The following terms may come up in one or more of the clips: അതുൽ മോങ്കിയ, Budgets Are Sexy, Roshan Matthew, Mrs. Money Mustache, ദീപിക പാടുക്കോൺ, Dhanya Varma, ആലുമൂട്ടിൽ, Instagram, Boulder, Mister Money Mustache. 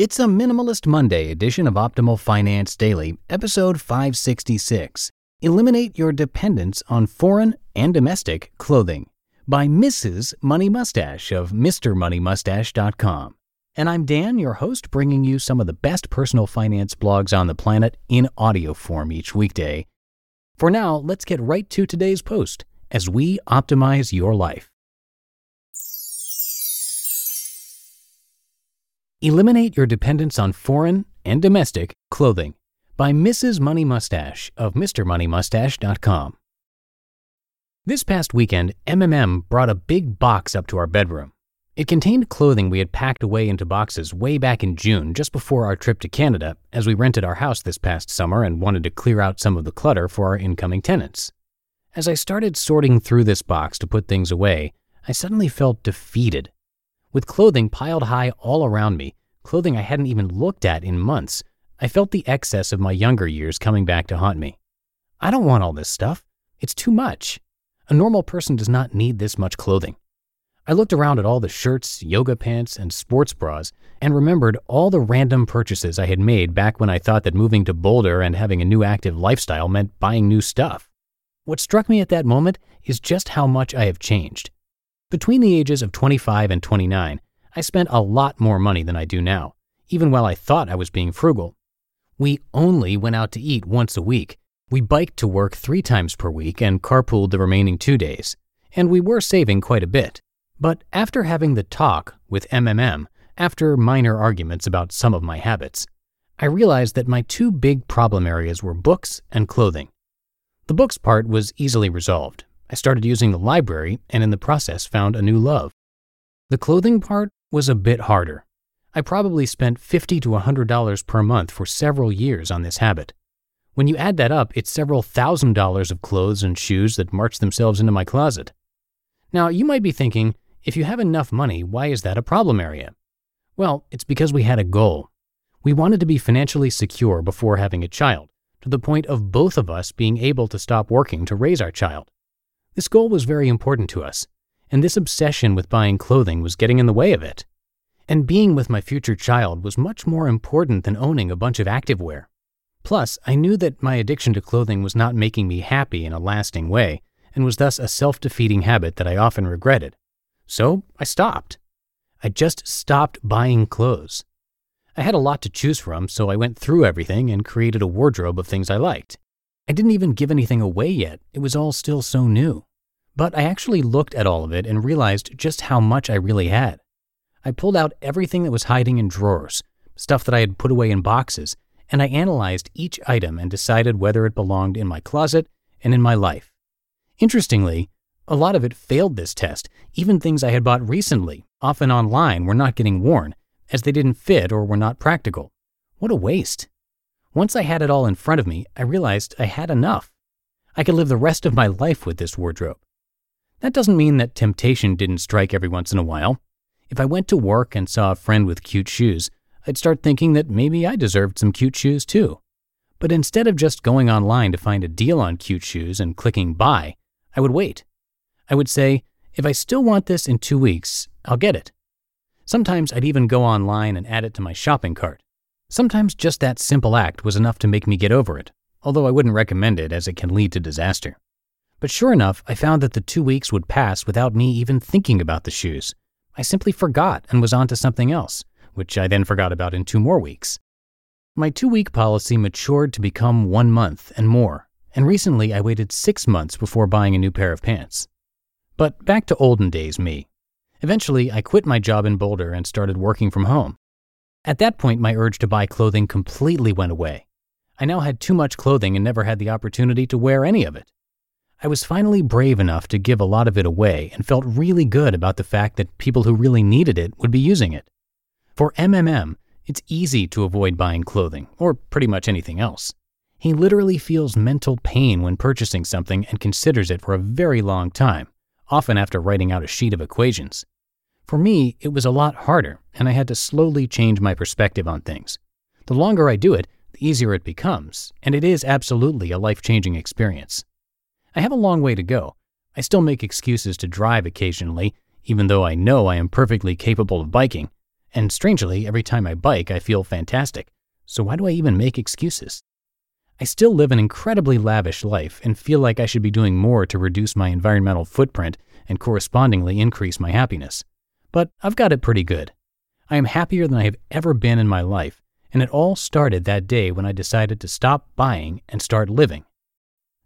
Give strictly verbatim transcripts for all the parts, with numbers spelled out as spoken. It's a Minimalist Monday edition of Optimal Finance Daily, episode five sixty-six. Eliminate your dependence on foreign and domestic clothing by Missus Money Mustache of Mister Money Mustache dot com. And I'm Dan, your host, bringing you some of the best personal finance blogs on the planet in audio form each weekday. For now, let's get right to today's post as we optimize your life. Eliminate your dependence on foreign and domestic clothing by Missus Money Mustache of Mister Money Mustache dot com. This past weekend, M M M brought a big box up to our bedroom. It contained clothing we had packed away into boxes way back in June, just before our trip to Canada, as we rented our house this past summer and wanted to clear out some of the clutter for our incoming tenants. As I started sorting through this box to put things away, I suddenly felt defeated. With clothing piled high all around me, clothing I hadn't even looked at in months, I felt the excess of my younger years coming back to haunt me. I don't want all this stuff. It's too much. A normal person does not need this much clothing. I looked around at all the shirts, yoga pants, and sports bras and remembered all the random purchases I had made back when I thought that moving to Boulder and having a new active lifestyle meant buying new stuff. What struck me at that moment is just how much I have changed. Between the ages of twenty-five and twenty-nine, I spent a lot more money than I do now, even while I thought I was being frugal. We only went out to eat once a week. We biked to work three times per week and carpooled the remaining two days, and we were saving quite a bit. But after having the talk with M M M, after minor arguments about some of my habits, I realized that my two big problem areas were books and clothing. The books part was easily resolved. I started using the library and in the process found a new love. The clothing part was a bit harder. I probably spent fifty to one hundred dollars per month for several years on this habit. When you add that up, it's several thousand dollars of clothes and shoes that march themselves into my closet. Now, you might be thinking, if you have enough money, why is that a problem area? Well, it's because we had a goal. We wanted to be financially secure before having a child, to the point of both of us being able to stop working to raise our child. This goal was very important to us, and this obsession with buying clothing was getting in the way of it. And being with my future child was much more important than owning a bunch of activewear. Plus, I knew that my addiction to clothing was not making me happy in a lasting way, and was thus a self-defeating habit that I often regretted. So I stopped. I just stopped buying clothes. I had a lot to choose from, so I went through everything and created a wardrobe of things I liked. I didn't even give anything away yet. It was all still so new. But I actually looked at all of it and realized just how much I really had. I pulled out everything that was hiding in drawers, stuff that I had put away in boxes, and I analyzed each item and decided whether it belonged in my closet and in my life. Interestingly, a lot of it failed this test. Even things I had bought recently, often online, were not getting worn, as they didn't fit or were not practical. What a waste. Once I had it all in front of me, I realized I had enough. I could live the rest of my life with this wardrobe. That doesn't mean that temptation didn't strike every once in a while. If I went to work and saw a friend with cute shoes, I'd start thinking that maybe I deserved some cute shoes too. But instead of just going online to find a deal on cute shoes and clicking buy, I would wait. I would say, if I still want this in two weeks, I'll get it. Sometimes I'd even go online and add it to my shopping cart. Sometimes just that simple act was enough to make me get over it, although I wouldn't recommend it as it can lead to disaster. But sure enough, I found that the two weeks would pass without me even thinking about the shoes. I simply forgot and was on to something else, which I then forgot about in two more weeks. My two-week policy matured to become one month and more, and recently I waited six months before buying a new pair of pants. But back to olden days me. Eventually, I quit my job in Boulder and started working from home. At that point, my urge to buy clothing completely went away. I now had too much clothing and never had the opportunity to wear any of it. I was finally brave enough to give a lot of it away and felt really good about the fact that people who really needed it would be using it. For M M M, it's easy to avoid buying clothing, or pretty much anything else. He literally feels mental pain when purchasing something and considers it for a very long time, often after writing out a sheet of equations. For me, it was a lot harder, and I had to slowly change my perspective on things. The longer I do it, the easier it becomes, and it is absolutely a life-changing experience. I have a long way to go. I still make excuses to drive occasionally, even though I know I am perfectly capable of biking. And strangely, every time I bike, I feel fantastic. So why do I even make excuses? I still live an incredibly lavish life and feel like I should be doing more to reduce my environmental footprint and correspondingly increase my happiness. But I've got it pretty good. I am happier than I have ever been in my life, and it all started that day when I decided to stop buying and start living.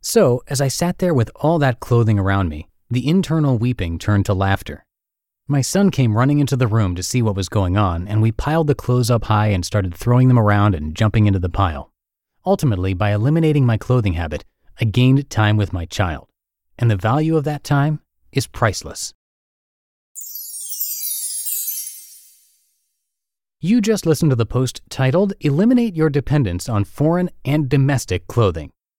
So, as I sat there with all that clothing around me, the internal weeping turned to laughter. My son came running into the room to see what was going on, and we piled the clothes up high and started throwing them around and jumping into the pile. Ultimately, by eliminating my clothing habit, I gained time with my child, and the value of that time is priceless. You just listened to the post titled "Eliminate Your Dependence on Foreign and Domestic Clothing"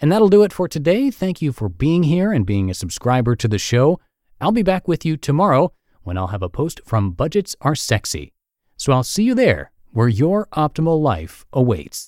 And that'll do it for today. Thank you for being here and being a subscriber to the show. I'll be back with you tomorrow when I'll have a post from Budgets Are Sexy. So I'll see you there, where your optimal life awaits.